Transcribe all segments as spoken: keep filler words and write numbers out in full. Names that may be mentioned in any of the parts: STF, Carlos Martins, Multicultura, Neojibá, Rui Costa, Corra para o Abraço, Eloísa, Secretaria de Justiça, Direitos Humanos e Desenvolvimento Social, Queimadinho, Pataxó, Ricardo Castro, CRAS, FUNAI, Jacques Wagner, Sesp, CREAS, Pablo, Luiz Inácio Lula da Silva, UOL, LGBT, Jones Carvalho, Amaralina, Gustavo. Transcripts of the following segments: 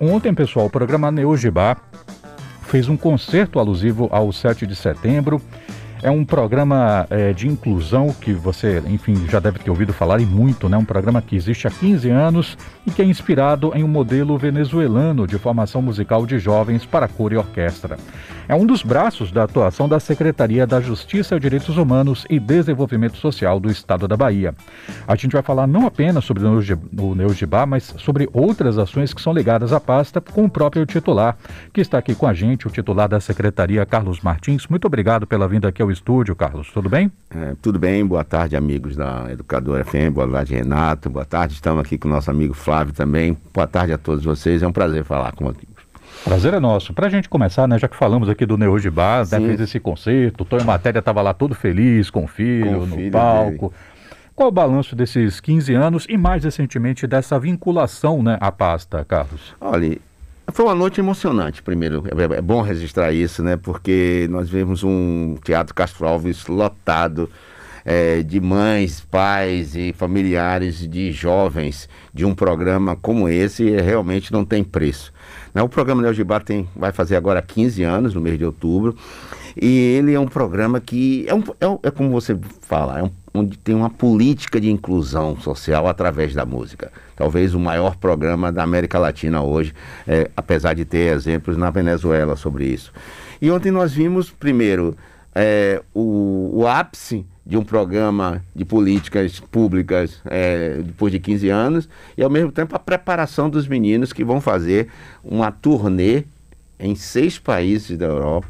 Ontem, pessoal, o programa Neojibá fez um concerto alusivo ao sete de setembro. É um programa é, de inclusão que você, enfim, já deve ter ouvido falar e muito, né? Um programa que existe há quinze anos e que é inspirado em um modelo venezuelano de formação musical de jovens para coro e orquestra. É um dos braços da atuação da Secretaria da Justiça, Direitos Humanos e Desenvolvimento Social do Estado da Bahia. A gente vai falar não apenas sobre o Neojibá, mas sobre outras ações que são ligadas à pasta com o próprio titular, que está aqui com a gente, o titular da Secretaria, Carlos Martins. Muito obrigado pela vinda aqui ao estúdio, Carlos. Tudo bem? É, tudo bem. Boa tarde, amigos da Educadora F M. Boa tarde, Renato. Boa tarde. Estamos aqui com o nosso amigo Flávio também. Boa tarde a todos vocês. É um prazer falar com vocês. Prazer é nosso. Pra gente começar, né, já que falamos aqui do Neojibá, né, fez esse concerto, o Tom em Matéria estava lá todo feliz com o filho, com o filho no palco. Dele. Qual o balanço desses quinze anos e mais recentemente dessa vinculação, né, à pasta, Carlos? Olha, foi uma noite emocionante, primeiro. É bom registrar isso, né? Porque nós vimos um Teatro Castro Alves lotado é, de mães, pais e familiares de jovens de um programa como esse, realmente não tem preço. O programa Neojibá tem vai fazer agora quinze anos, no mês de outubro, e ele é um programa que, é, um, é, é como você fala, é um, onde tem uma política de inclusão social através da música. Talvez o maior programa da América Latina hoje, é, apesar de ter exemplos na Venezuela sobre isso. E ontem nós vimos, primeiro, é, o, o ápice de um programa de políticas públicas é, depois de quinze anos e, ao mesmo tempo, a preparação dos meninos que vão fazer uma turnê em seis países da Europa,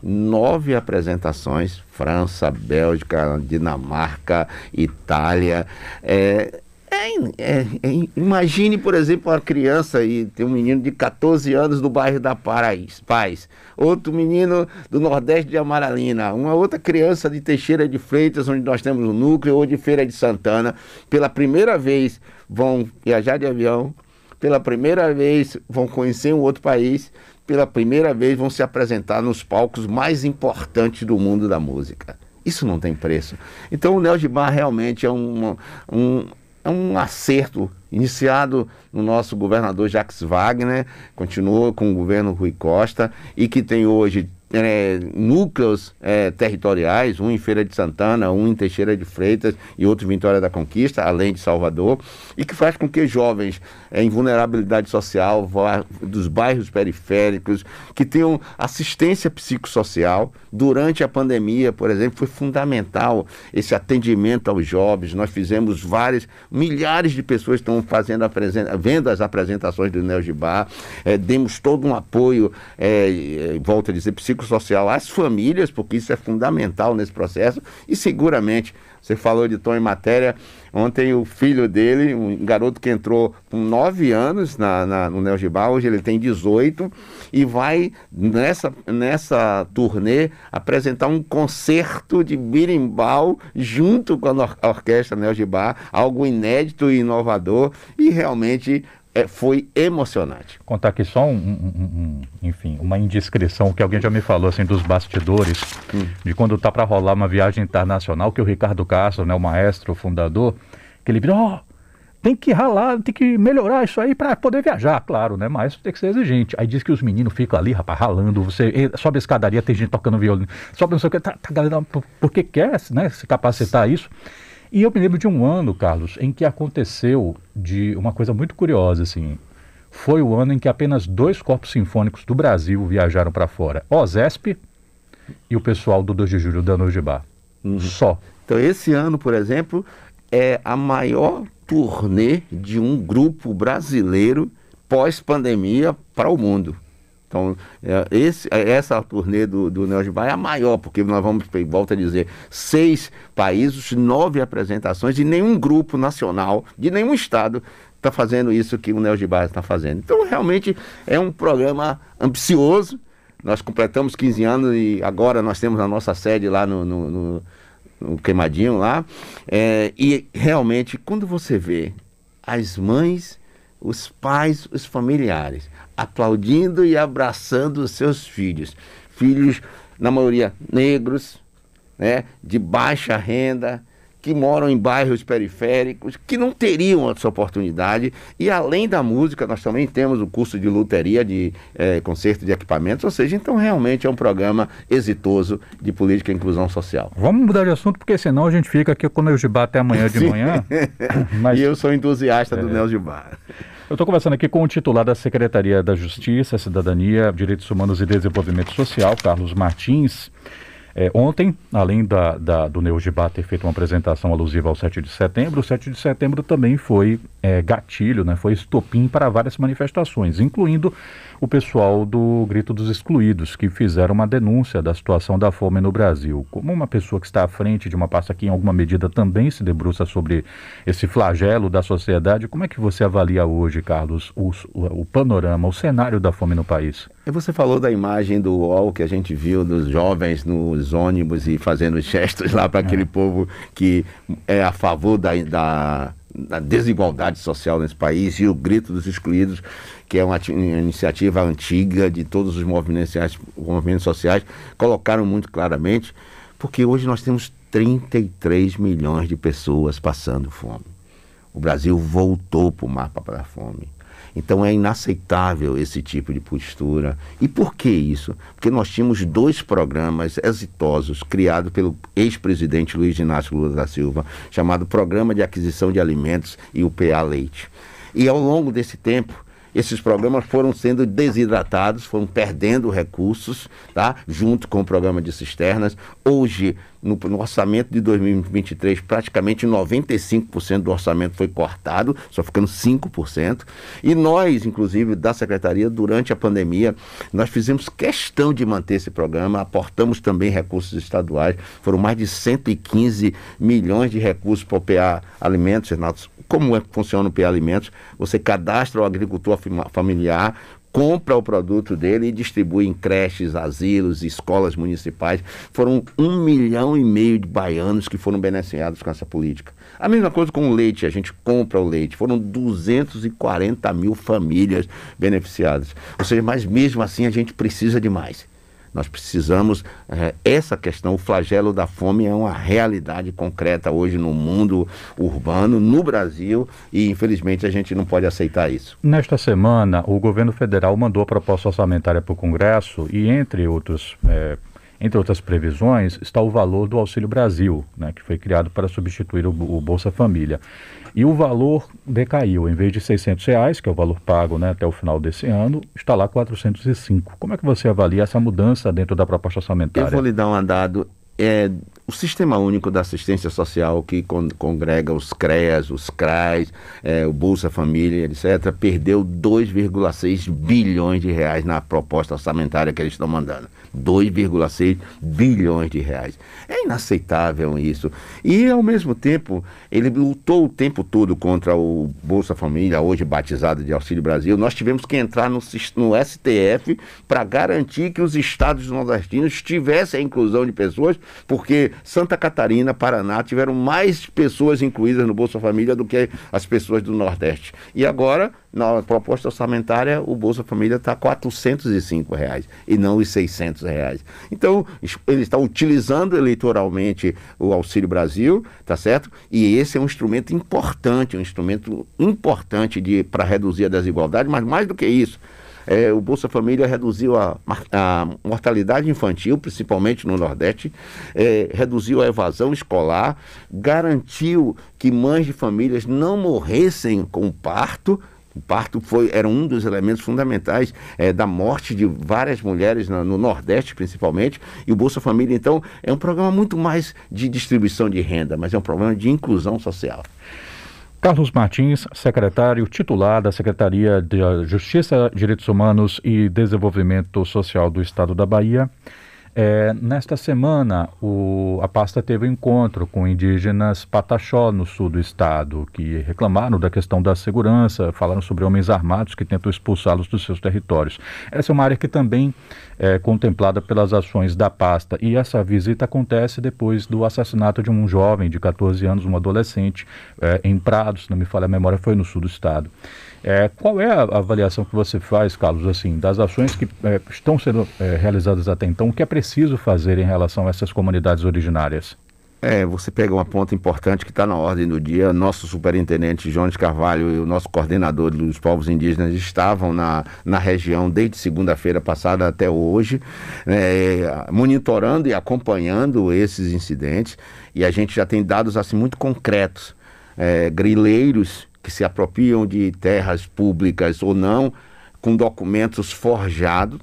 nove apresentações, França, Bélgica, Dinamarca, Itália. É, é, é, é, imagine, por exemplo, uma criança e tem um menino de catorze anos do bairro da Paraís, Paz, outro menino do Nordeste de Amaralina, uma outra criança de Teixeira de Freitas, onde nós temos um núcleo, ou de Feira de Santana. Pela primeira vez vão viajar de avião, pela primeira vez vão conhecer um outro país, pela primeira vez vão se apresentar nos palcos mais importantes do mundo da música. Isso não tem preço. Então o Neojibá realmente é um... um É um acerto iniciado no nosso governador Jacques Wagner, continuou com o governo Rui Costa e que tem hoje é, núcleos é, territoriais, um em Feira de Santana, um em Teixeira de Freitas e outro em Vitória da Conquista, além de Salvador, e que faz com que jovens é, em vulnerabilidade social dos bairros periféricos, que tenham assistência psicossocial. Durante a pandemia, por exemplo, foi fundamental esse atendimento aos jovens. Nós fizemos várias, milhares de pessoas estão fazendo apresenta, vendo as apresentações do Neojibá, é, demos todo um apoio, é, volto a dizer, psicossocial às famílias, porque isso é fundamental nesse processo. E seguramente, você falou de Tom em Matéria, ontem o filho dele, um garoto que entrou com nove anos na, na, no Neojibá, hoje ele tem dezoito e vai nessa, nessa turnê apresentar um concerto de birimbau junto com a, or- a orquestra Neojibá, algo inédito e inovador e realmente... É, foi emocionante. Contar aqui só um, um, um, enfim, uma indiscrição que alguém já me falou assim, dos bastidores, hum. de quando tá para rolar uma viagem internacional, que o Ricardo Castro, né, o maestro, o fundador, que ele virou, ó, oh, tem que ralar, tem que melhorar isso aí para poder viajar, claro, né, mas tem que ser exigente. Aí diz que os meninos ficam ali, rapaz, ralando, você sobe a escadaria, tem gente tocando violino, sobe não sei o que, tá, tá, galera, porque quer, né, se capacitar isso. E eu me lembro de um ano, Carlos, em que aconteceu de uma coisa muito curiosa, assim. Foi o ano em que apenas dois corpos sinfônicos do Brasil viajaram para fora. O Sesp e o pessoal do dois de julho da Neojibá. Uhum. Só. Então esse ano, por exemplo, é a maior turnê de um grupo brasileiro pós-pandemia para o mundo. Então, esse, essa turnê do, do Neojibá é a maior, porque nós vamos, volto a dizer, seis países, nove apresentações, e nenhum grupo nacional, de nenhum estado, está fazendo isso que o Neojibá está fazendo. Então, realmente, é um programa ambicioso. Nós completamos quinze anos e agora nós temos a nossa sede lá no, no, no, no Queimadinho, lá. É, e, realmente, quando você vê as mães, os pais, os familiares aplaudindo e abraçando os seus filhos, filhos na maioria negros, né, de baixa renda, que moram em bairros periféricos, que não teriam essa oportunidade. E além da música, nós também temos o curso de luteria, de é, conserto de equipamentos, ou seja, então realmente é um programa exitoso de política e inclusão social. Vamos mudar de assunto, porque senão a gente fica aqui com o Neojibá até amanhã de Sim. manhã. Mas... E eu sou entusiasta é. do Neojibá. Eu estou conversando aqui com o titular da Secretaria da Justiça, Cidadania, Direitos Humanos e Desenvolvimento Social, Carlos Martins. É, ontem, além da, da, do Neojibá ter feito uma apresentação alusiva ao sete de setembro, o sete de setembro também foi é, gatilho, né? Foi estopim para várias manifestações, incluindo o pessoal do Grito dos Excluídos, que fizeram uma denúncia da situação da fome no Brasil. Como uma pessoa que está à frente de uma pasta que em alguma medida também se debruça sobre esse flagelo da sociedade, como é que você avalia hoje, Carlos, o, o panorama, o cenário da fome no país? Você falou da imagem do U O L que a gente viu dos jovens nos ônibus e fazendo gestos lá para aquele é. povo que é a favor da, da, da desigualdade social nesse país, e o Grito dos Excluídos, que é uma iniciativa antiga de todos os movimentos, movimentos sociais, colocaram muito claramente, porque hoje nós temos trinta e três milhões de pessoas passando fome. O Brasil voltou para o mapa da fome. Então é inaceitável esse tipo de postura. E por que isso? Porque nós tínhamos dois programas exitosos criados pelo ex-presidente Luiz Inácio Lula da Silva, chamado Programa de Aquisição de Alimentos e o P A Leite. E ao longo desse tempo, esses programas foram sendo desidratados, foram perdendo recursos, tá? Junto com o programa de cisternas. Hoje, no, no orçamento de dois mil e vinte e três, praticamente noventa e cinco por cento do orçamento foi cortado, só ficando cinco por cento. E nós, inclusive, da Secretaria, durante a pandemia, nós fizemos questão de manter esse programa, aportamos também recursos estaduais, foram mais de cento e quinze milhões de recursos para o P A Alimentos, Renato. Como é que funciona o P A Alimentos? Você cadastra o agricultor familiar, compra o produto dele e distribui em creches, asilos, escolas municipais. Foram um milhão e meio de baianos que foram beneficiados com essa política. A mesma coisa com o leite, a gente compra o leite. Foram duzentas e quarenta mil famílias beneficiadas. Ou seja, mas mesmo assim a gente precisa de mais. Nós precisamos, eh, essa questão, o flagelo da fome é uma realidade concreta hoje no mundo urbano, no Brasil, e infelizmente a gente não pode aceitar isso. Nesta semana, o governo federal mandou a proposta orçamentária para o Congresso e, entre outros... Eh... Entre outras previsões, está o valor do Auxílio Brasil, né, que foi criado para substituir o, o Bolsa Família. E o valor decaiu. Em vez de seiscentos reais, que é o valor pago, né, até o final desse ano, está lá quatrocentos e cinco. Como é que você avalia essa mudança dentro da proposta orçamentária? Eu vou lhe dar um dado. É, o Sistema Único da Assistência Social, que con congrega os CREAS, os CRAS, é, o Bolsa Família, etcétera, perdeu dois vírgula seis bilhões de reais na proposta orçamentária que eles estão mandando. dois vírgula seis bilhões de reais. É inaceitável isso. E, ao mesmo tempo, ele lutou o tempo todo contra o Bolsa Família, hoje batizado de Auxílio Brasil. Nós tivemos que entrar no, no S T F para garantir que os estados nordestinos tivessem a inclusão de pessoas, porque Santa Catarina, Paraná tiveram mais pessoas incluídas no Bolsa Família do que as pessoas do Nordeste. E agora, na proposta orçamentária, o Bolsa Família está quatrocentos e cinco reais e não os seiscentos reais. Então, ele está utilizando eleitoralmente o Auxílio Brasil, tá certo? E esse é um instrumento importante, um instrumento importante para reduzir a desigualdade, mas mais do que isso. É, o Bolsa Família reduziu a, a mortalidade infantil, principalmente no Nordeste, é, reduziu a evasão escolar, garantiu que mães de famílias não morressem com o parto. O parto foi, era um dos elementos fundamentais é, da morte de várias mulheres no, no Nordeste, principalmente. E o Bolsa Família, então, é um programa muito mais de distribuição de renda, mas é um programa de inclusão social. Carlos Martins, secretário titular da Secretaria de Justiça, Direitos Humanos e Desenvolvimento Social do Estado da Bahia. É, nesta semana, o, a pasta teve um encontro com indígenas Pataxó, no sul do estado, que reclamaram da questão da segurança, falaram sobre homens armados que tentam expulsá-los dos seus territórios. Essa é uma área que também é contemplada pelas ações da pasta, e essa visita acontece depois do assassinato de um jovem de quatorze anos, um adolescente, é, em Prado, se não me falha a memória, foi no sul do estado. É, qual é a avaliação que você faz, Carlos, assim, das ações que é, estão sendo é, realizadas até então? O que é preciso fazer em relação a essas comunidades originárias? É, você pega uma ponta importante que está na ordem do dia. Nosso superintendente Jones Carvalho e o nosso coordenador dos povos indígenas estavam na, na região desde segunda-feira passada até hoje, é, monitorando e acompanhando esses incidentes, e a gente já tem dados assim muito concretos, é, grileiros que se apropriam de terras públicas ou não, com documentos forjados,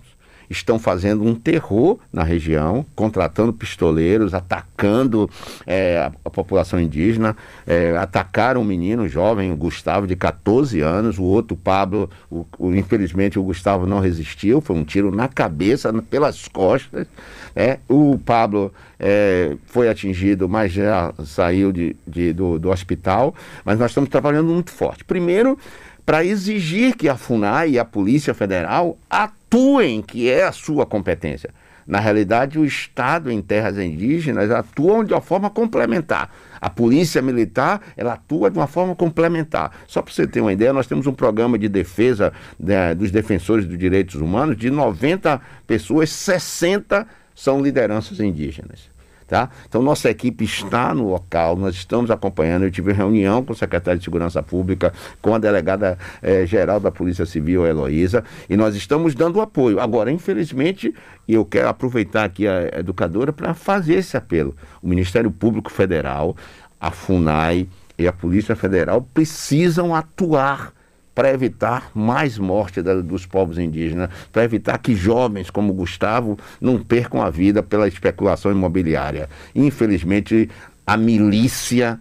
estão fazendo um terror na região, contratando pistoleiros, atacando é, a população indígena. É, atacaram um menino jovem, o Gustavo, de catorze anos, o outro, o Pablo, o, o, infelizmente o Gustavo não resistiu, foi um tiro na cabeça, pelas costas. Né? O Pablo é, foi atingido, mas já saiu de, de, do, do hospital, mas nós estamos trabalhando muito forte. Primeiro, para exigir que a FUNAI e a Polícia Federal atuem, que é a sua competência. Na realidade, o Estado em terras indígenas atua de uma forma complementar. A polícia militar, ela atua de uma forma complementar. Só para você ter uma ideia, nós temos um programa de defesa, né, dos defensores dos direitos humanos, de noventa pessoas, sessenta são lideranças indígenas. Tá? Então, nossa equipe está no local, nós estamos acompanhando. Eu tive reunião com o secretário de Segurança Pública, com a delegada eh, geral da Polícia Civil, Eloísa, e nós estamos dando apoio. Agora, infelizmente, e eu quero aproveitar aqui a educadora para fazer esse apelo. O Ministério Público Federal, a FUNAI e a Polícia Federal precisam atuar para evitar mais morte da, dos povos indígenas, para evitar que jovens como Gustavo não percam a vida pela especulação imobiliária. Infelizmente, a milícia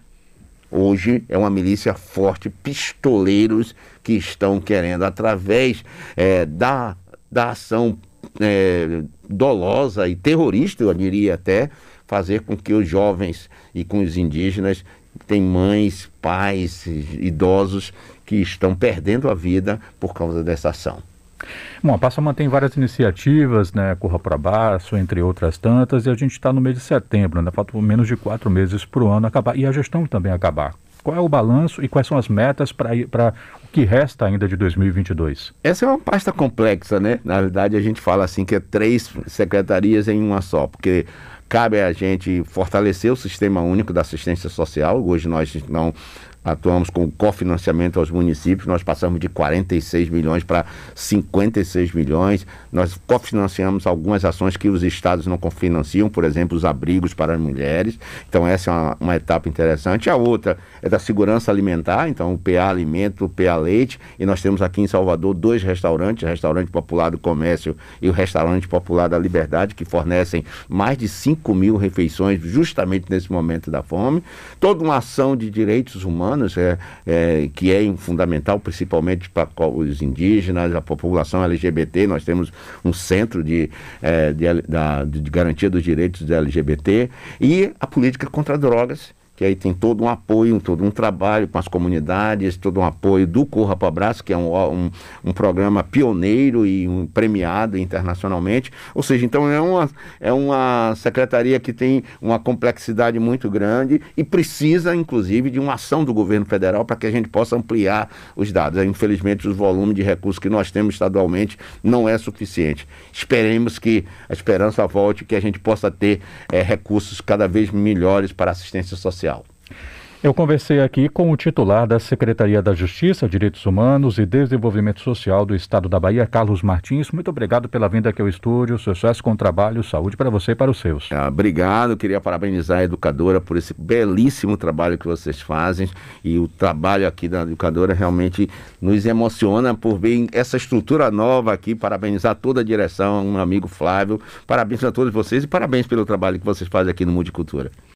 hoje é uma milícia forte, pistoleiros que estão querendo, através é, da, da ação é, dolosa e terrorista, eu diria até, fazer com que os jovens e com os indígenas, tem mães, pais, idosos, que estão perdendo a vida por causa dessa ação. Bom, a Passa mantém várias iniciativas, né, Corra para Baixo, entre outras tantas, e a gente está no mês de setembro, né, faltam menos de quatro meses para o ano acabar, e a gestão também acabar. Qual é o balanço e quais são as metas para o que resta ainda de dois mil e vinte e dois? Essa é uma pasta complexa, né? Na verdade, a gente fala assim que é três secretarias em uma só, porque cabe a gente fortalecer o Sistema Único da Assistência Social. Hoje nós não atuamos com cofinanciamento aos municípios, nós passamos de quarenta e seis milhões para cinquenta e seis milhões, nós cofinanciamos algumas ações que os estados não cofinanciam, por exemplo, os abrigos para mulheres. Então essa é uma, uma etapa interessante. A outra é da segurança alimentar, então o P A Alimento, o P A Leite, e nós temos aqui em Salvador dois restaurantes, o Restaurante Popular do Comércio e o Restaurante Popular da Liberdade, que fornecem mais de cinco mil refeições justamente nesse momento da fome. Toda uma ação de direitos humanos, É, é, que é fundamental principalmente para os indígenas, a população L G B T. Nós temos um centro de, é, de, da, de garantia dos direitos da L G B T, e a política contra drogas, que aí tem todo um apoio, todo um trabalho com as comunidades, todo um apoio do Corra para o Abraço, que é um, um, um programa pioneiro e um premiado internacionalmente. Ou seja, então é uma, é uma secretaria que tem uma complexidade muito grande e precisa, inclusive, de uma ação do governo federal para que a gente possa ampliar os dados. Infelizmente, o volume de recursos que nós temos estadualmente não é suficiente. Esperemos que a esperança volte, que a gente possa ter é, recursos cada vez melhores para a assistência social. Eu conversei aqui com o titular da Secretaria da Justiça, Direitos Humanos e Desenvolvimento Social do Estado da Bahia, Carlos Martins. Muito obrigado pela vinda aqui ao estúdio. Sucesso com o trabalho, saúde para você e para os seus. Ah, obrigado, queria parabenizar a educadora por esse belíssimo trabalho que vocês fazem, e o trabalho aqui da educadora realmente nos emociona por ver essa estrutura nova aqui. Parabenizar toda a direção, um amigo Flávio, parabéns a todos vocês e parabéns pelo trabalho que vocês fazem aqui no Multicultura.